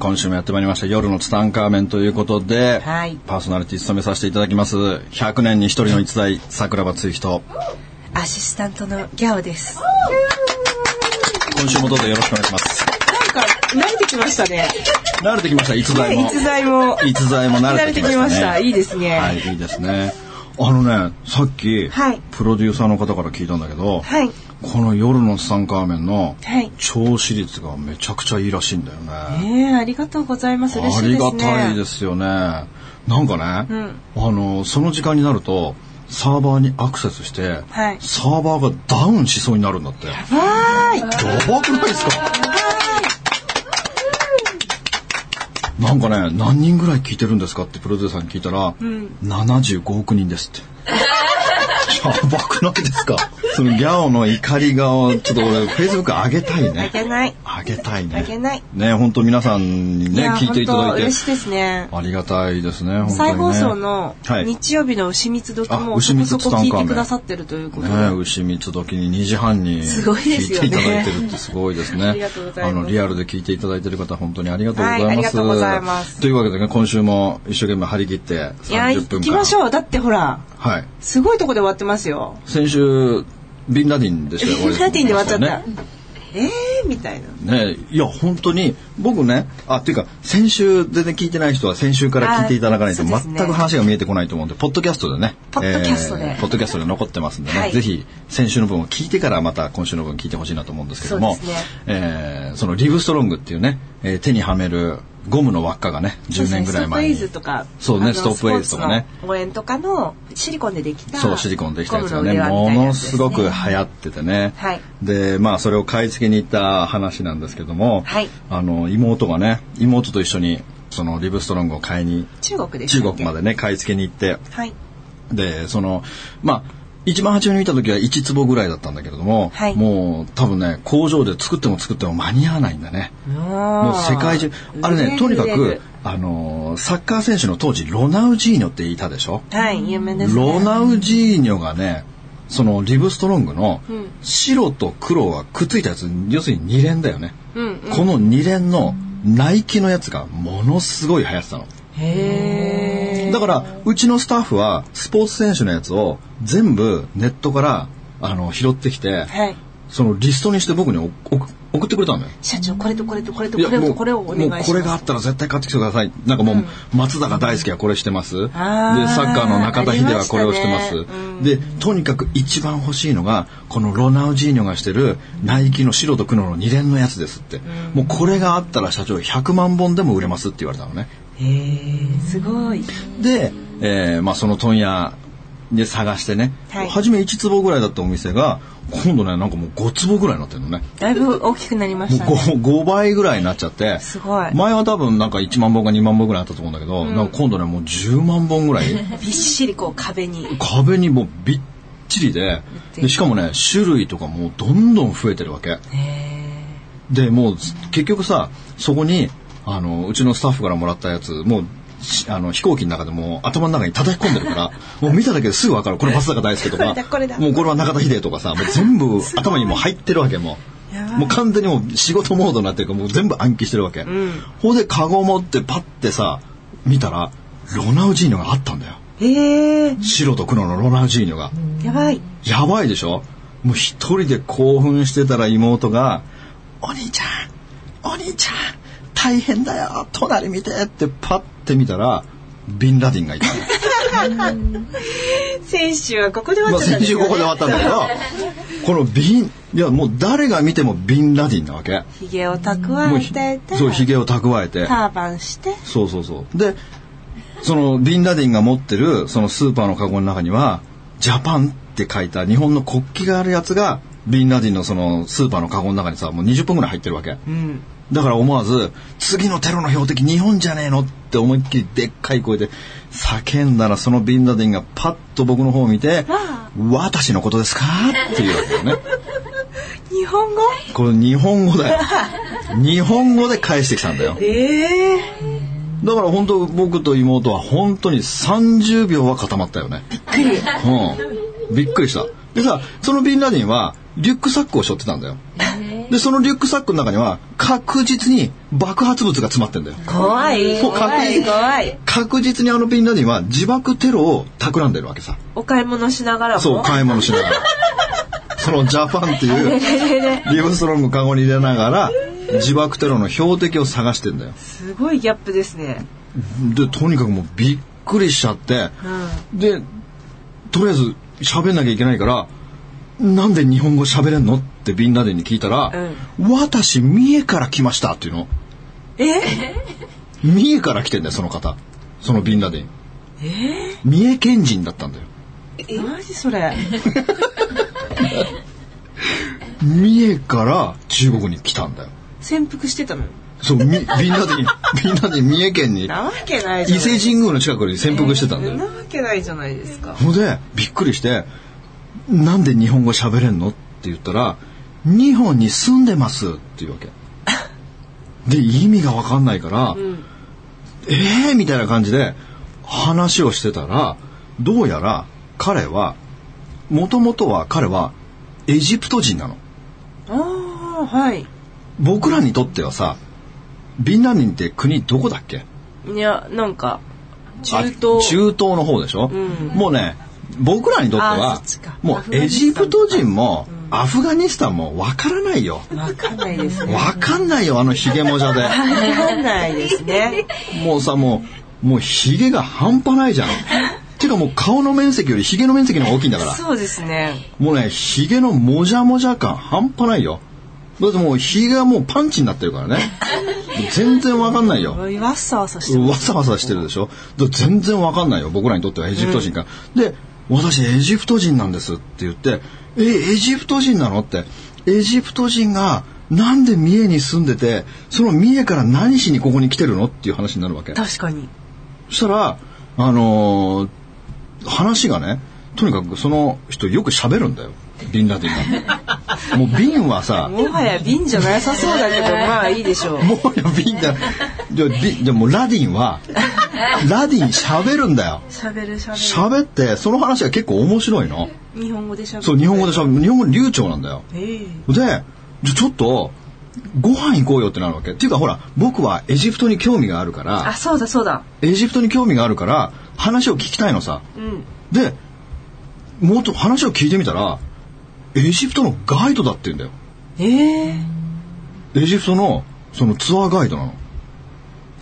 今週もやってまいりました夜のツタンカーメンということで、はい、パーソナリティ務めさせていただきます100年に一人の逸材桜庭つゆきとアシスタントのギャオです。今週もどうぞよろしくお願いします。なんか慣れてきましたね。慣れてきました。逸材も慣れてきましたね。いいですね。はい、いいですね。あのね、さっき、はい、プロデューサーの方から聞いたんだけど、はい、この夜のツタンカーメンの聴取率がめちゃくちゃいいらしいんだよね、ありがとうございます。嬉しいですね。ありがたいですよね。なんかね、うん、その時間になるとサーバーにアクセスして、はい、サーバーがダウンしそうになるんだって。やばい。やばくないですか。なんかね、何人ぐらい聞いてるんですかってプロデューサーに聞いたら、うん、75億人ですって。やばくないですか。そのギャオの怒り顔、ちょっと俺フェイスブック上げたいね。上げないね。本当皆さんにね聞いていただいて嬉しいですね。ありがたいですね。本当にね、再放送の日曜日の牛蜜時もそこそこ聞いてくださってるということで、ね、牛蜜時に2時半に聞いていただいてるってすごいですね。ありがとうございます。リアルで聞いていただいてる方本当にありがとうございます。はい、ありがとうございます。というわけでね、今週も一生懸命張り切って30分間行きましょう。だってほら、はい、すごいとこで終わってますよ。先週ビンラディンでしたよ。ビンラディンで終わっちゃった。みたいな。ね、いや本当に僕ね、っていうか先週全然聞いてない人は先週から聞いていただかないと全く話が見えてこないと思うんで、ポッドキャストでね。ポッドキャストで残ってますんでね、はい、ぜひ先週の分を聞いてからまた今週の分聞いてほしいなと思うんですけども、そうですね、そのリブストロングっていうね、手にはめるゴムの輪っかがね、10年ぐらい前に、そうですね、ストップエイズとか、そうね、ストップエイズとかね、応援とかのシリコンでできた、そうシリコンできたやつがね、ものすごく流行っててね、はい、でまあそれを買い付けに行った話なんですけども、はい、妹がね、妹と一緒にそのリブストロングを買いに中国までね買い付けに行って、はい、でそのまあ一番初めに見た時は1坪ぐらいだったんだけれども、はい、もう多分ね工場で作っても間に合わないんだね。もう世界中あれね、とにかくサッカー選手の当時ロナウジーニョっていたでしょ。はい、有名ですね。ロナウジーニョがね、そのリブストロングの白と黒がくっついたやつ、要するに2連だよね、うんうん、この2連のナイキのやつがものすごい流行ってたの。へー。だからうちのスタッフはスポーツ選手のやつを全部ネットから拾ってきて、はい、そのリストにして僕に送ってくれたんだよ。社長これとこれとこれとこれとこれをお願いします。もうこれがあったら絶対買ってきてください。なんかもう、うん、松坂大輔はこれしてます。でサッカーの中田秀はこれをしてます。ね、うん、でとにかく一番欲しいのがこのロナウジーニョがしてるナイキの白と黒の2連のやつですって、うん。もうこれがあったら社長100万本でも売れますって言われたのね。すごい。で、まあ、その問屋で探してね、はい、初め1坪ぐらいだったお店が今度ねなんかもう5坪ぐらいになってるのね。だいぶ大きくなりましたね。5倍ぐらいになっちゃって、すごい。前は多分なんか1万本か2万本ぐらいあったと思うんだけど、うん、なんか今度ねもう10万本ぐらいびっしりこう壁にもうびっちり でしかもね種類とかもうどんどん増えてるわけで、もう結局さ、そこにうちのスタッフからもらったやつもう飛行機の中でも頭の中に叩き込んでるからもう見ただけですぐ分かる。これ松坂大輔とかもうこれは中田秀とかさ、もう全部頭にもう入ってるわけ。もう完全にもう仕事モードになってるからもう全部暗記してるわけ、うん、ほんでカゴ持ってパッてさ見たらロナウジーニョがあったんだよ。白と黒のロナウジーニョがやばいでしょ。もう一人で興奮してたら妹がお兄ちゃん大変だよ隣見てってパッて見たらビンラディンがいた先週はここで終わったんだけど、先週ここで終わったんだけどこのいやもう誰が見てもビンラディンなわけ。ひげを蓄えて、そうひげを蓄えてターバンして、そうでそのビンラディンが持ってるそのスーパーのカゴの中にはジャパンって書いた日本の国旗があるやつがビンラディンのそのスーパーのカゴの中にさもう20本ぐらい入ってるわけ、うん、だから思わず次のテロの標的日本じゃねえのって思いっきりでっかい声で叫んだら、そのビンラディンがパッと僕の方を見て、私のことですかって言うわけよね。日本語？これ日本語だよ。日本語で返してきたんだよ。だから本当僕と妹は本当に30秒は固まったよね。びっくり。うん。びっくりした。でさ、そのビンラディンはリュックサックを背負ってたんだよ。でそのリュックサックの中には確実に爆発物が詰まってんだよ。怖い。怖い。確実にあのビンラディンは自爆テロを企んでるわけさ。お買い物しながらも。そう、買い物しながら。そのジャパンっていうリブストロングカゴに入れながら自爆テロの標的を探してんだよ。すごいギャップですね。でとにかくもうびっくりしちゃって、うん、でとりあえず喋んなきゃいけないから、なんで日本語喋れんのってビンラディンに聞いたら、私三重から来ましたっていうの。三重から来てんだよその方、そのビンラディン。三重県人だったんだよ。マジそれ。三重から中国に来たんだよ。潜伏してたのよ。そう、ビンラディン、三重県に。なわけないじゃない。伊勢神宮の近くに潜伏してたんだよ。なわけないじゃないですか。ほんでびっくりして、なんで日本語喋れんのって言ったら、日本に住んでますっていうわけ。で意味が分かんないから、みたいな感じで話をしてたら、どうやら彼はもともとはエジプト人なの。はい。僕らにとってはさ、ビンラディンって国どこだっけ？いや、なんか中東の方でしょ、もうね、僕らにとってはもうエジプト人もアフガニスタンもわからないよ。わかんないですね。わかんないよ、あのヒゲもじゃで。わかんないですね。もうさ、もうヒゲが半端ないじゃん。てかもう顔の面積よりヒゲの面積の方が大きいんだから。そうですね。もうね、ヒゲのもじゃもじゃ感半端ないよ。だってもうヒゲがもうパンチになってるからね。全然わかんないよ。わさわさしてる。わさわさしてるでしょ。全然わかんないよ、僕らにとってはエジプト人から。で、私エジプト人なんですって言って、エジプト人なのって、エジプト人がなんで三重に住んでて、その三重から何しにここに来てるのっていう話になるわけ。確かに。そしたら話がね、とにかくその人よく喋るんだよ、ビンラディンが。もうビンはさ、もはやビンじゃなさそうだけどまあいいでしょう。もうやビンだ。じゃもうラディンはラディン喋るんだよ。喋って、その話が結構面白いの。日本語で喋る。そう、日本語で喋る。日本語流暢なんだよ。で、ちょっとご飯行こうよってなるわけ。っていうかほら、僕はエジプトに興味があるから。あ、そうだそうだ。エジプトに興味があるから話を聞きたいのさ、でもっと話を聞いてみたら、エジプトのガイドだって言うんだよ。エジプトのそのツアーガイドなの。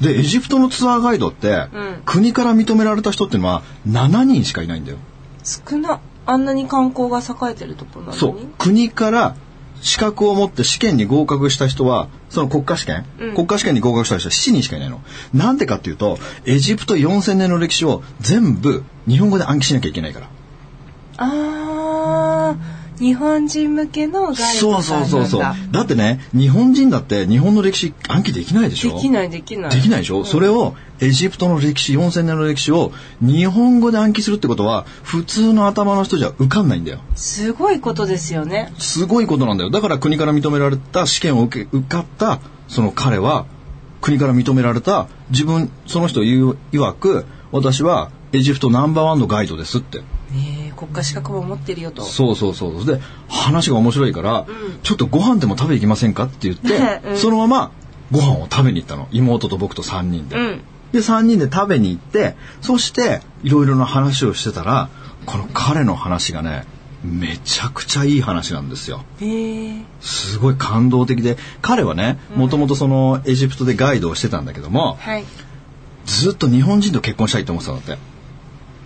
でエジプトのツアーガイドって、国から認められた人っていうのは7人しかいないんだよ。少な。あんなに観光が栄えてるところなのに。そう、国から資格を持って試験に合格した人は、その国家試験、国家試験に合格した人は7人しかいないの。なんでかっていうと、エジプト4000年の歴史を全部日本語で暗記しなきゃいけないから。日本人向けのガイドさんなんだ。そう。だってね、日本人だって日本の歴史暗記できないでしょ。できないでしょ、それをエジプトの歴史、4000年の歴史を日本語で暗記するってことは、普通の頭の人じゃ受かんないんだよ。すごいことですよね。すごいことなんだよ。だから国から認められた試験を受かった、その彼は国から認められた、自分、その人曰く、私はエジプトナンバーワンのガイドですって。国家資格も持ってるよと。そう。で話が面白いから、ちょっとご飯でも食べに行きませんかって言って、そのままご飯を食べに行ったの。妹と僕と3人で。で3人で食べに行って、そしていろいろな話をしてたら、この彼の話がね、めちゃくちゃいい話なんですよ。すごい感動的で、彼はね、もともとそのエジプトでガイドをしてたんだけども、ずっと日本人と結婚したいと思ってたんだって。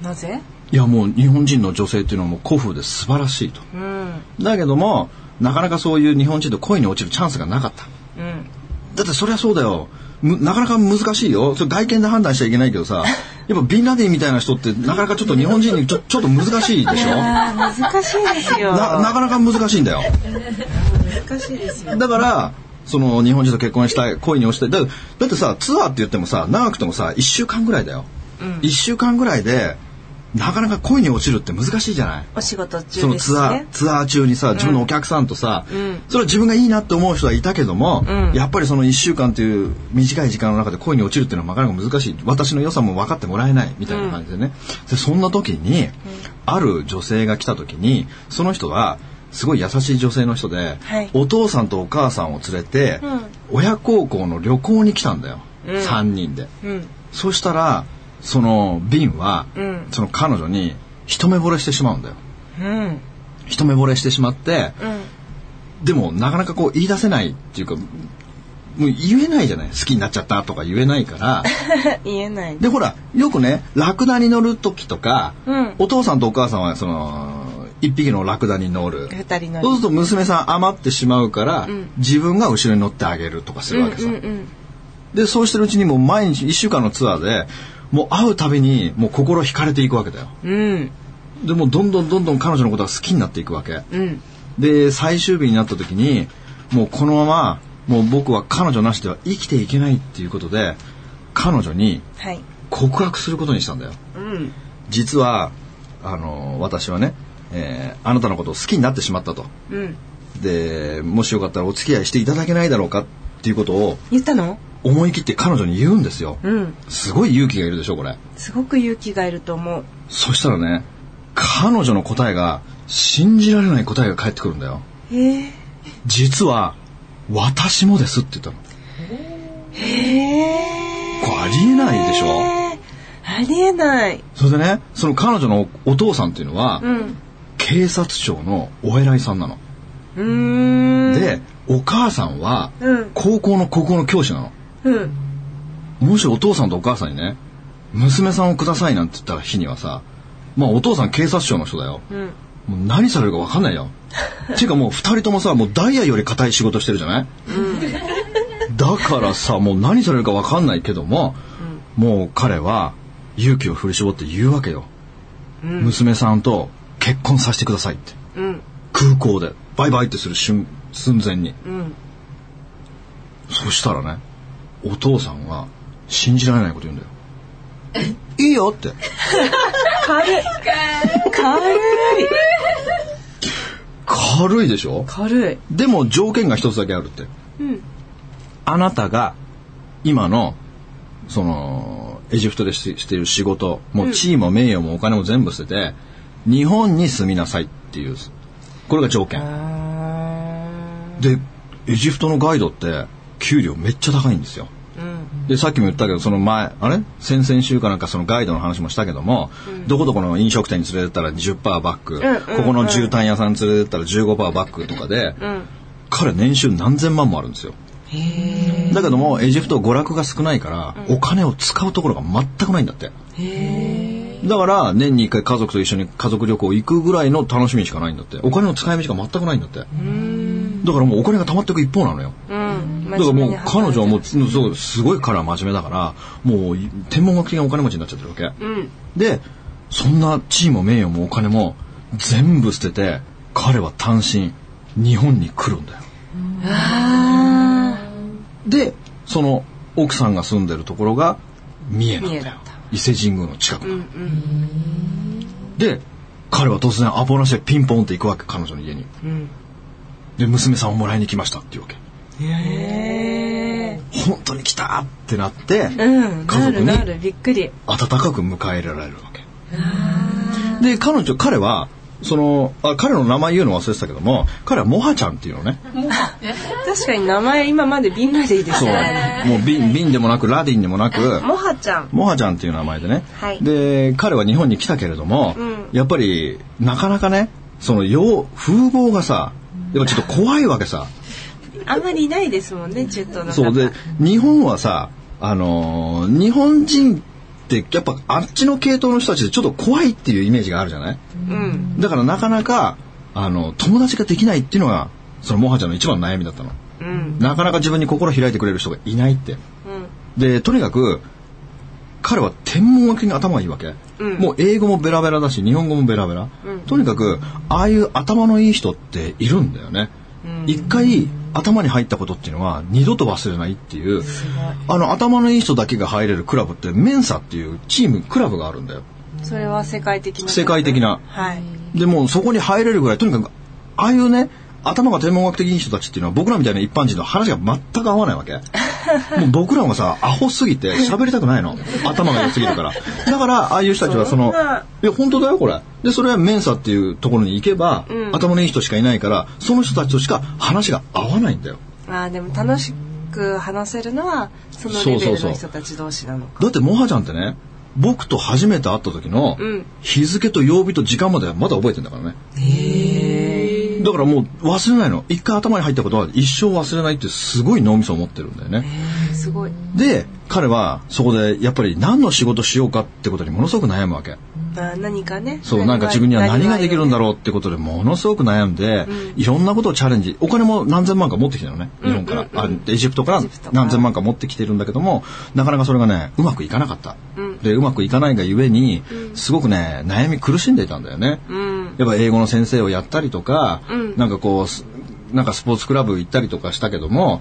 なぜ？いや、もう日本人の女性っていうのはもう古風で素晴らしいと、だけどもなかなかそういう日本人と恋に落ちるチャンスがなかった、だってそりゃそうだよ、なかなか難しいよ。それ外見で判断しちゃいけないけどさ、やっぱビンラディンみたいな人ってなかなかちょっと日本人にちょっと難しいでしょ。難しいですよ。なかなか難しいんだよ。難しいですよ。だからその日本人と結婚したい、恋に落ちたい、だってさ、ツアーって言ってもさ、長くてもさ1週間ぐらいだよ、うん、1週間ぐらいでなかなか恋に落ちるって難しいじゃない。お仕事中ですね。そのツアー中にさ、自分のお客さんとさ、うん、それは自分がいいなって思う人はいたけども、うん、やっぱりその1週間という短い時間の中で恋に落ちるっていうのはなかなか難しい、私の良さも分かってもらえないみたいな感じでね、うん、でそんな時に、うん、ある女性が来た時に、その人はすごい優しい女性の人で、はい、お父さんとお母さんを連れて、うん、親孝行の旅行に来たんだよ、うん、3人で、うん、そしたらその瓶は、うん、その彼女に一目惚れしてしまうんだよ、うん、一目惚れしてしまって、うん、でもなかなかこう言い出せないっていうか、もう言えないじゃない、好きになっちゃったとか言えないから言えないで、ほらよくね、ラクダに乗る時とか、うん、お父さんとお母さんはその1匹のラクダに乗る、2人乗る、そうすると娘さん余ってしまうから、うん、自分が後ろに乗ってあげるとかするわけさ、うんうんうん、でそうしてるうちにもう毎日1週間のツアーでもう会うたびにもう心惹かれていくわけだよ、うん、でもうどんどんどんどん彼女のことが好きになっていくわけ、うん、で最終日になった時にもうこのままもう僕は彼女なしでは生きていけないっていうことで、彼女に告白することにしたんだよ、うん、実は私はね、あなたのことを好きになってしまったと、うん、でもしよかったらお付き合いしていただけないだろうかっていうことを言ったの、思い切って彼女に言うんですよ、うん、すごい勇気がいるでしょこれ。すごく勇気がいると思う。そしたらね、彼女の答えが、信じられない答えが返ってくるんだよ、実は私もですって言ったの。これありえないでしょ。ありえない。それでね、その彼女のお父さんっていうのは、うん、警察庁のお偉いさんなの。うーんで、お母さんは高校の教師なの、うん、もしお父さんとお母さんにね、娘さんをくださいなんて言った日にはさ、まあお父さん警察庁の人だよ、うん、もう何されるか分かんないよっていうかもう2人ともさ、もうダイヤより固い仕事してるじゃない、うん、だからさ、もう何されるか分かんないけども、うん、もう彼は勇気を振り絞って言うわけよ、うん、娘さんと結婚させてくださいって、うん、空港でバイバイってする寸前に、うん、そしたらね、お父さんは信じられないこと言うんだよ。いいよって軽いでしょ。軽い。でも条件が一つだけあるって、うん、あなたが今のそのエジプトでしている仕事も地位も名誉もお金も全部捨てて、うん、日本に住みなさいっていう、これが条件で、エジプトのガイドって給料めっちゃ高いんですよ、うん、でさっきも言ったけど、その前先々週かなんかそのガイドの話もしたけども、うん、どこどこの飲食店に連れてったら 10% バック、うんうんうん、ここの絨毯屋さんに連れてったら 15% バックとかで、うん、彼年収何千万もあるんですよ。へー。だけどもエジプトは娯楽が少ないから、うん、お金を使うところが全くないんだって。へー。だから年に1回家族と一緒に家族旅行行くぐらいの楽しみしかないんだって。お金の使い道が全くないんだって。だからもうお金が溜まっていく一方なのよ、うん、だからもう彼女はもうすごいから真面目だから、もう天文学的なお金持ちになっちゃってるわけ、うん、でそんな地位も名誉もお金も全部捨てて、彼は単身日本に来るんだよ、うん、でその奥さんが住んでるところが三重なんだよ。伊勢神宮の近く、うんうん、で彼は突然アポなしでピンポンって行くわけ、彼女の家に、うん、で娘さんをもらいに来ましたっていうわけ。へー。本当に来たってなって、うん、家族にびっくり温かく迎えられるわけ。あで彼はその彼の名前言うの忘れてたけども、彼はモハちゃんっていうのね。確かに名前今までビンラディですね。そう、もうビンでもなくラディンでもなくモハちゃん、モハちゃんっていう名前でね、はい、で彼は日本に来たけれども、うん、やっぱりなかなかね、その風貌がさ、でもちょっと怖いわけさ。あんまりいないですもんね、中東の方。そうで、日本はさ、日本人ってやっぱあっちの系統の人たちでちょっと怖いっていうイメージがあるじゃない、うん、だからなかなか友達ができないっていうのがそのモハちゃんの一番の悩みだったの、うん、なかなか自分に心開いてくれる人がいないって、うん、でとにかく彼は天文学に頭がいいわけ、うん、もう英語もベラベラだし日本語もベラベラ、うん、とにかくああいう頭のいい人っているんだよね、一回頭に入ったことっていうのは二度と忘れないっていう、頭のいい人だけが入れるクラブってメンサっていうチームクラブがあるんだよ。それは世界的な、世界的な、はい、でもそこに入れるぐらいとにかくああいうね頭が天文学的に人たちっていうのは僕らみたいな一般人の話が全く合わないわけ。もう僕らはさアホすぎて喋りたくないの頭が良すぎるから。だからああいう人たちはそのいや本当だよこれで、それはメンサっていうところに行けば、うん、頭のいい人しかいないからその人たちとしか話が合わないんだよ。あでも楽しく話せるのはそのレベルの人たち同士なのか。そうそうそう。だってモハちゃんってね僕と初めて会った時の日付と曜日と時間まではまだ覚えてんだからね。だからもう忘れないの。一回頭に入ったことは一生忘れないってすごい脳みそを持ってるんだよね。すごい。で彼はそこでやっぱり何の仕事しようかってことにものすごく悩むわけ。何かね。そうなんか自分には何ができるんだろうってことでものすごく悩んで、いろんなことをチャレンジ。お金も何千万か持ってきてるのね。日本から、エジプトから何千万か持ってきてるんだけども、なかなかそれがねうまくいかなかった。でうまくいかないがゆえにすごくね悩み苦しんでいたんだよね。やっぱ英語の先生をやったりとか、なんかこうなんかスポーツクラブ行ったりとかしたけども、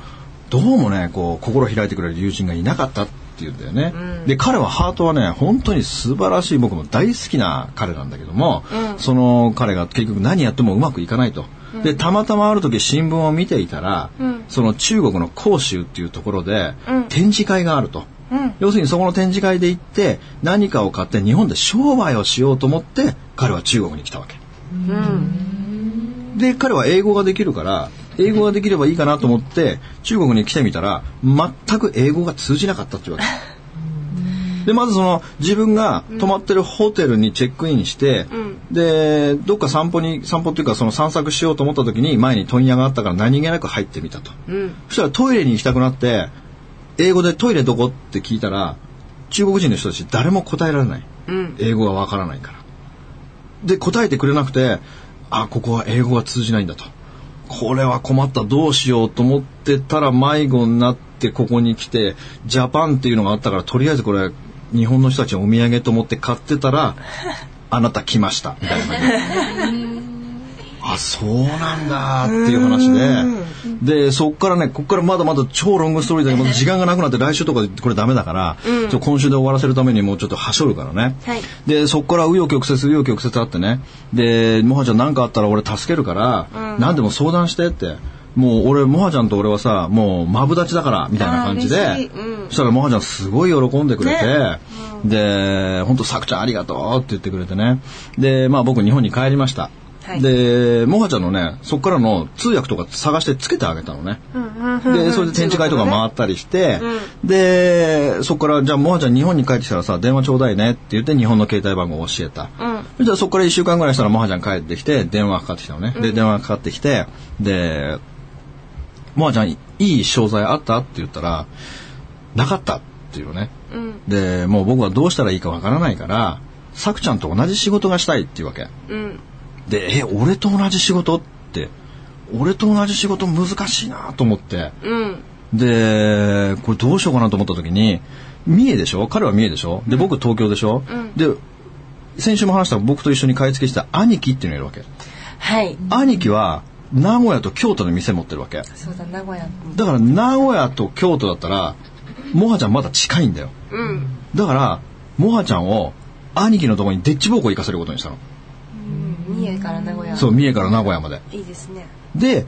どうもねこう心開いてくれる友人がいなかったっていうんだよね。で彼はハートはね本当に素晴らしい、僕も大好きな彼なんだけども、その彼が結局何やってもうまくいかないと。でたまたまある時新聞を見ていたら、その中国の広州っていうところで展示会があると。要するにそこの展示会で行って何かを買って日本で商売をしようと思って彼は中国に来たわけ。で彼は英語ができるから英語ができればいいかなと思って中国に来てみたら全く英語が通じなかったっていうわけでまずその自分が泊まってるホテルにチェックインして、でどっか散歩っていうかその散策しようと思った時に前に問屋があったから何気なく入ってみたと、そしたらトイレに行きたくなって英語でトイレどこって聞いたら中国人の人たち誰も答えられない、英語がわからないから。で答えてくれなくて、あここは英語が通じないんだと、これは困った、どうしようと思ってたら迷子になってここに来てジャパンっていうのがあったからとりあえずこれ日本の人たちのお土産と思って買ってたらあなた来ましたみたいな感じあそうなんだっていう話で、そっからねこっからまだまだ超ロングストーリーだけど時間がなくなって来週とかでこれダメだから、今週で終わらせるためにもうちょっとはしょるからね、はい、でそっから紆余曲折あってね、でモハちゃん何かあったら俺助けるから、何でも相談してって、もうモハちゃんと俺はさもうマブダチだからみたいな感じで、そしたらモハちゃんすごい喜んでくれて、で本当サクちゃんありがとうって言ってくれてね。でまあ僕日本に帰りました。でモハちゃんのねそっからの通訳とか探してつけてあげたのね、でそれで展示会とか回ったりして、でそっからじゃあモハちゃん日本に帰ってきたらさ電話ちょうだいねって言って日本の携帯番号を教えた、じゃあそっから1週間ぐらいしたらモハちゃん帰ってきて電話かかってきたのね、で電話かかってきて、でモハちゃんいい商材あったって言ったらなかったっていうね、でもう僕はどうしたらいいかわからないからサクちゃんと同じ仕事がしたいっていうわけ、で俺と同じ仕事って俺と同じ仕事難しいなと思って、でこれどうしようかなと思った時に三重でしょ、彼は三重でしょ、で僕東京でしょ、で先週も話した僕と一緒に買い付けした兄貴っていうのがいるわけ、兄貴は名古屋と京都の店持ってるわけ。そうだ、名古屋だから名古屋と京都だったらモハちゃんまだ近いんだよ、だからモハちゃんを兄貴のところにでっち奉公行かせることにしたの。三重から名古屋。そう、三重から名古屋まで。いいですね。で、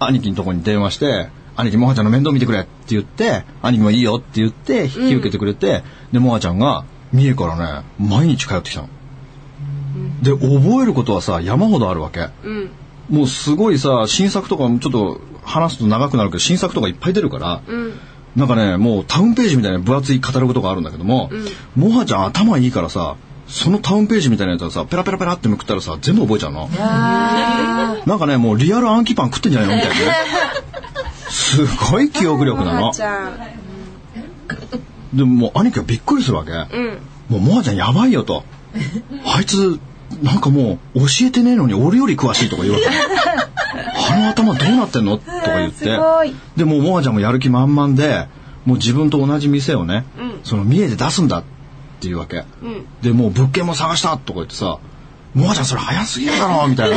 兄貴のとこに電話して、兄貴モハちゃんの面倒見てくれって言って、兄貴もいいよって言って、引き受けてくれて、で、モハちゃんが三重からね、毎日通ってきたの。で、覚えることはさ、山ほどあるわけ。もうすごいさ、新作とかもちょっと話すと長くなるけど、新作とかいっぱい出るから、なんかね、もうタウンページみたいな分厚いカタログとかあるんだけども、モハちゃん頭いいからさ、そのタウンページみたいなやつをさペラペラペラってめくったらさ全部覚えちゃうの。なんかねもうリアル暗記パン食ってんじゃないのみたいな、ね、すごい記憶力なの。でも兄貴はびっくりするわけ、もうモハちゃんやばいよとあいつなんかもう教えてねえのに俺より詳しいとか言うわけあの頭どうなってんのとか言って、でもうモハちゃんもやる気満々でもう自分と同じ店をね、その三重で出すんだっていうわけ、でもう物件も探したとか言ってさ、モハちゃんそれ早すぎるだろみたいな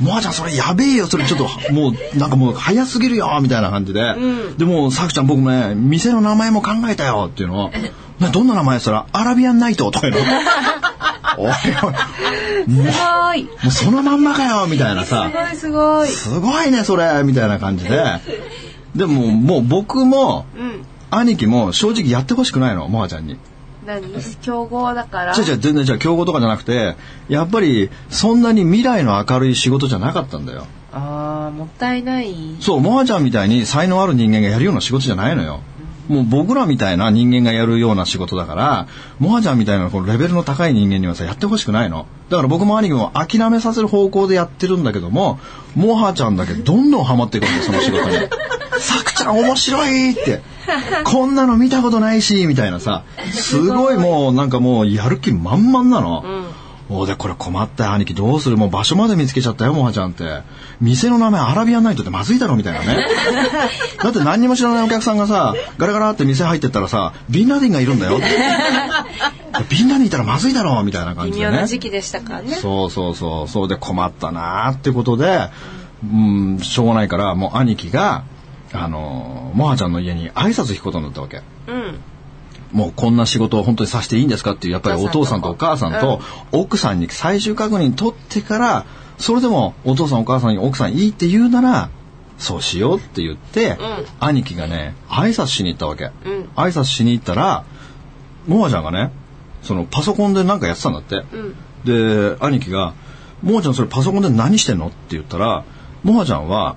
もあちゃんそれやべえよ、それちょっともうなんかもう早すぎるよみたいな感じで、うん、でもさくちゃん僕もね店の名前も考えたよっていうのをどんな名前したらアラビアンナイトとかいうのおいおいすごいもうそのまんまかよみたいなさすごいすごいすごいねそれみたいな感じででももう僕も、うん、兄貴も正直やってほしくないのもあちゃんに何競合だから違う全然違う競合とかじゃなくてやっぱりそんなに未来の明るい仕事じゃなかったんだよあーもったいないそうもあちゃんみたいに才能ある人間がやるような仕事じゃないのよ、うん、もう僕らみたいな人間がやるような仕事だからもあちゃんみたいなこのレベルの高い人間にはさやってほしくないのだから僕も兄貴も諦めさせる方向でやってるんだけどももあちゃんだけどんどんハマっていくんだその仕事にさくちゃん面白いってこんなの見たことないしみたいなさすごいもうなんかもうやる気満々なの、うん、おでこれ困った兄貴どうするもう場所まで見つけちゃったよもはちゃんって店の名前アラビアンナイトってまずいだろみたいなねだって何にも知らないお客さんがさガラガラって店入ってったらさビンラディンがいるんだよってビンラディンいたらまずいだろみたいな感じでね微妙な時期でしたからねそうそうそうそうで困ったなってことで、うん、しょうがないからもう兄貴がもはちゃんの家に挨拶行くことになったわけ、うん、もうこんな仕事を本当にさせていいんですかっていうやっぱりお父さんとお母さんと奥さんに最終確認取ってからそれでもお父さんお母さんに奥さんいいって言うならそうしようって言って、うん、兄貴がね挨拶しに行ったわけ、うん、挨拶しに行ったらもはちゃんがねそのパソコンで何かやってたんだって、うん、で兄貴がもはちゃんそれパソコンで何してんのって言ったらもはちゃんは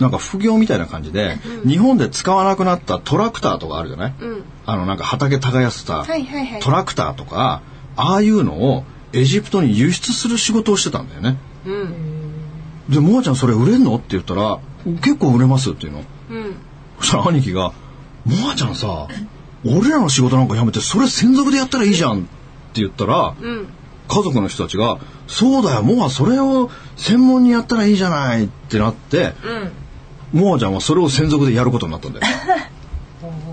なんか副業みたいな感じで、うん、日本で使わなくなったトラクターとかあるじゃない、うん、なんか畑耕すさ、はいはいはい、トラクターとかああいうのをエジプトに輸出する仕事をしてたんだよね、うん、でもあちゃんそれ売れんのって言ったら結構売れますっていうの、うん、そしたら兄貴がもあちゃんさ俺らの仕事なんかやめてそれ専属でやったらいいじゃんって言ったら、うん、家族の人たちがそうだよもうそれを専門にやったらいいじゃないってなって、うんもあちゃんはそれを専属でやることになったんだよ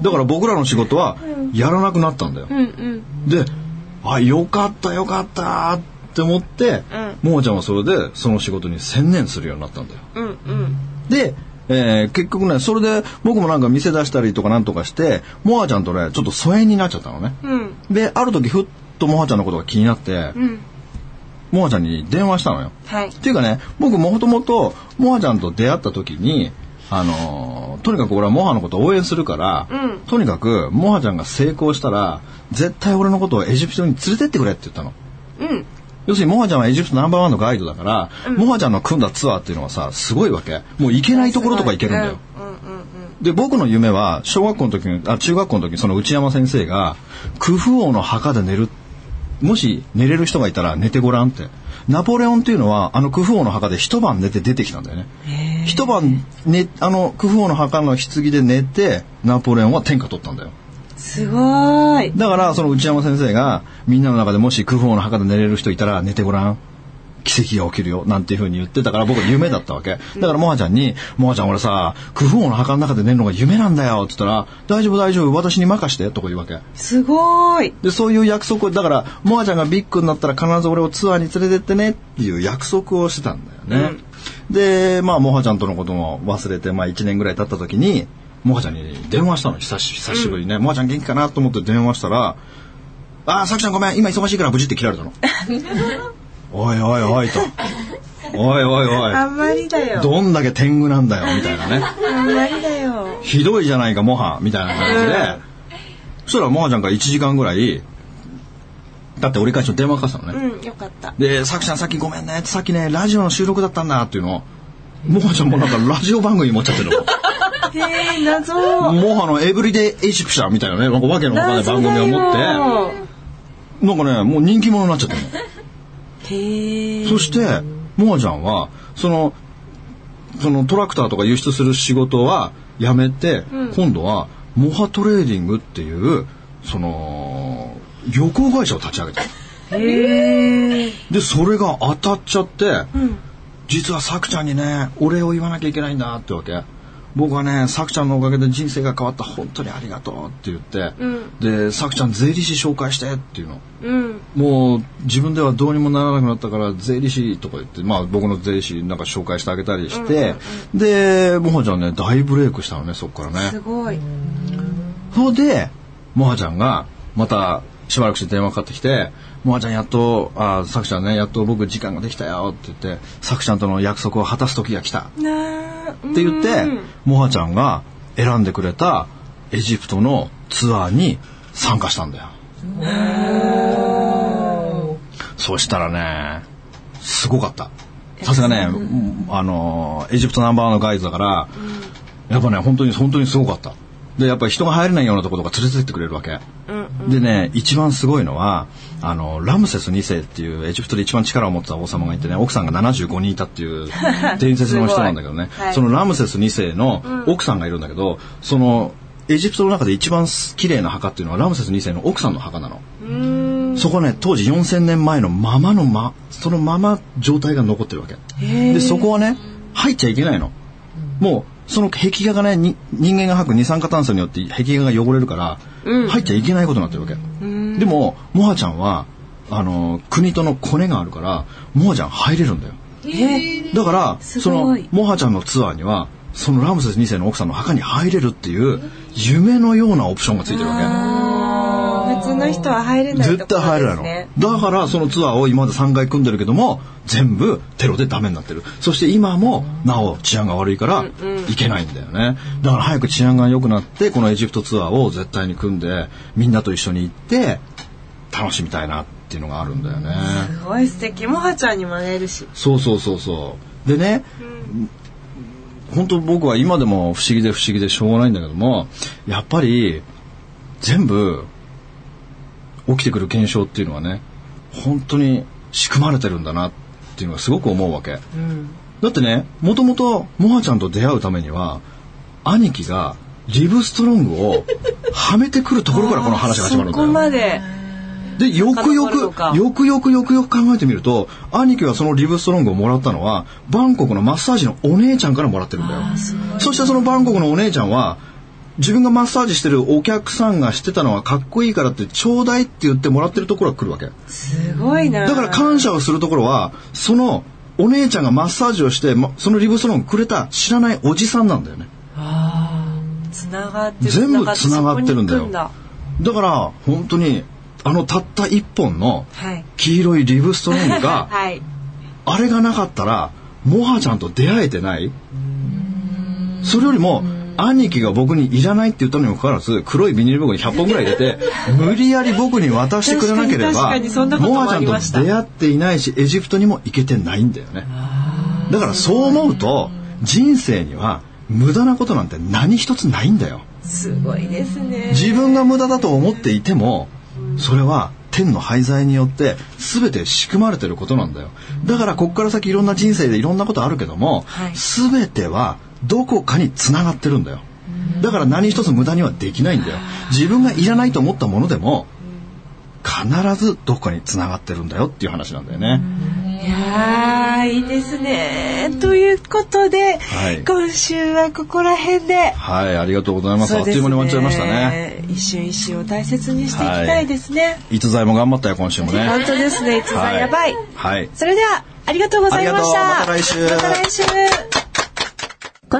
だから僕らの仕事はやらなくなったんだよ、うんうん、であよかったよかったって思って、うん、もあちゃんはそれでその仕事に専念するようになったんだよ、うんうん、で、結局ねそれで僕もなんか店出したりとかなんとかしてもあちゃんとねちょっと疎遠になっちゃったのね、うん、である時ふっともあちゃんのことが気になって、うんもあちゃんに電話したのよ、はい、っていうかね僕もともともあちゃんと出会った時にとにかく俺はもはのことを応援するから、うん、とにかくもはちゃんが成功したら絶対俺のことをエジプトに連れてってくれって言ったの、うん、要するにもはちゃんはエジプトナンバーワンのガイドだから、うん、もはちゃんの組んだツアーっていうのはさすごいわけもう行けないところとか行けるんだよ、うんうんうん、で僕の夢は中学校の時にその内山先生がクフ王の墓で寝るってもし寝れる人がいたら寝てごらんってナポレオンっていうのはクフ王の墓で一晩寝て出てきたんだよね一晩、ね、クフ王の墓の棺で寝てナポレオンは天下取ったんだよすごいだからその内山先生がみんなの中でもしクフ王の墓で寝れる人いたら寝てごらん奇跡が起きるよなんていう風に言ってたから僕は夢だったわけだからもはちゃんにもはちゃん俺さクフ王の墓の中で寝るのが夢なんだよって言ったら大丈夫大丈夫私に任してとか言うわけすごいでそういう約束をだからもはちゃんがビッグになったら必ず俺をツアーに連れてってねっていう約束をしてたんだよね、うん、でまあもはちゃんとのことも忘れて、まあ、1年ぐらい経った時にもはちゃんに電話したの久しぶりにね、うん、もはちゃん元気かなと思って電話したらあさくちゃんごめん今忙しいから無事って切られたのおいおいおいとおいおいおいあんまりだよどんだけ天狗なんだよみたいなねあんまりだよひどいじゃないかもはみたいな感じで、そしたらもはちゃんから1時間ぐらいだって折り返しの電話かかったのねうんよかったでさくちゃんさっきごめんねさっきねラジオの収録だったんだっていうのもはちゃんもなんかラジオ番組持っちゃってるのへえ謎もはのエブリデイエジプシャーみたいなねなんかわけのわかんない番組を持ってなんかねもう人気者になっちゃってるのへそしてもあちゃんはそのトラクターとか輸出する仕事はやめて、うん、今度はモハトレーディングっていうその旅行会社を立ち上げたへでそれが当たっちゃって、うん、実はさくちゃんにねお礼を言わなきゃいけないんだってわけ僕はね、さくちゃんのおかげで人生が変わった、本当にありがとうって言って、うん、で、さくちゃん税理士紹介してっていうの、うん、もう自分ではどうにもならなくなったから税理士とか言って、まあ僕の税理士なんか紹介してあげたりして、うんうんうん、で、もはちゃんね、大ブレイクしたのね、そっからね。すごい。それで、もはちゃんがまたしばらくして電話かかってきて、もはちゃんやっと、あ、さくちゃんね、やっと僕時間ができたよって言って、さくちゃんとの約束を果たす時が来た。って言って、もはちゃんが選んでくれたエジプトのツアーに参加したんだよ。そうしたらね、すごかった。さすがね、エジプトナンバーワンのガイドだから、やっぱね、本当にすごかった。で、やっぱり人が入れないようなところとか連れてってくれるわけ。うんうん、でね、一番すごいのは、ラムセス2世っていうエジプトで一番力を持った王様がいてね、奥さんが75人いたっていう伝説の人なんだけどね、はい、そのラムセス2世の奥さんがいるんだけど、うん、そのエジプトの中で一番綺麗な墓っていうのはラムセス2世の奥さんの墓なの。そこね、当時4000年前のままのそのまま状態が残ってるわけ。で、そこはね、入っちゃいけないの。もうその壁画がね、人間が吐く二酸化炭素によって壁画が汚れるから、うん、入っちゃいけないことになってるわけ。うん、でもモハちゃんは国とのコネがあるからモハちゃん入れるんだよ。だからそのモハちゃんのツアーにはそのラムセス2世の奥さんの墓に入れるっていう夢のようなオプションがついてるわけ。普通の人は入れないところですね。絶対入れないの。だからそのツアーを今まで3回組んでるけども全部テロでダメになってる。そして今もなお治安が悪いから行けないんだよね。だから早く治安が良くなってこのエジプトツアーを絶対に組んでみんなと一緒に行って楽しみたいなっていうのがあるんだよね。すごい素敵。もはちゃんにも会えるし。そうでね、本当僕は今でも不思議でしょうがないんだけども、やっぱり全部起きてくる現象っていうのはね、本当に仕組まれてるんだなっていうのがすごく思うわけ。うん、だってね、もともとモハちゃんと出会うためには兄貴がリブストロングをはめてくるところからこの話が始まるんだよ。そこまで。で、よくよく考えてみると、兄貴はそのリブストロングをもらったのはバンコクのマッサージのお姉ちゃんからもらってるんだよ。そしてそのバンコクのお姉ちゃんは自分がマッサージしてるお客さんがしてたのはかっこいいからってちょうだいって言ってもらってるところが来るわけ。すごいな。だから感謝をするところはそのお姉ちゃんがマッサージをして、そのリブストロングくれた知らないおじさんなんだよね。全部つながってるんだよ。だから本当にたった一本の黄色いリブストロングが、はい、あれがなかったらモハちゃんと出会えてない。それよりも兄貴が僕にいらないって言ったのにもかかわらず黒いビニール袋に100本ぐらい入れて無理やり僕に渡してくれなければモハちゃんと出会っていないしエジプトにも行けてないんだよね。だからそう思うと人生には無駄なことなんて何一つないんだよ。すごいですね。自分が無駄だと思っていてもそれは天の廃材によって全て仕組まれてることなんだよ。だからこっから先いろんな人生でいろんなことあるけども、はい、全てはどこかにつながってるんだよ。だから何一つ無駄にはできないんだよ。自分がいらないと思ったものでも必ずどこかにつながってるんだよっていう話なんだよね。いやー、いいですね。ということで、はい、今週はここら辺で、はい、ありがとうございます。あっという間に終わっちゃいましたね。一瞬一瞬を大切にしていきたいですね。はい、逸材も頑張ったよ今週もね。本当ですね、逸材やばい。はい、それではありがとうございました。また来週。こ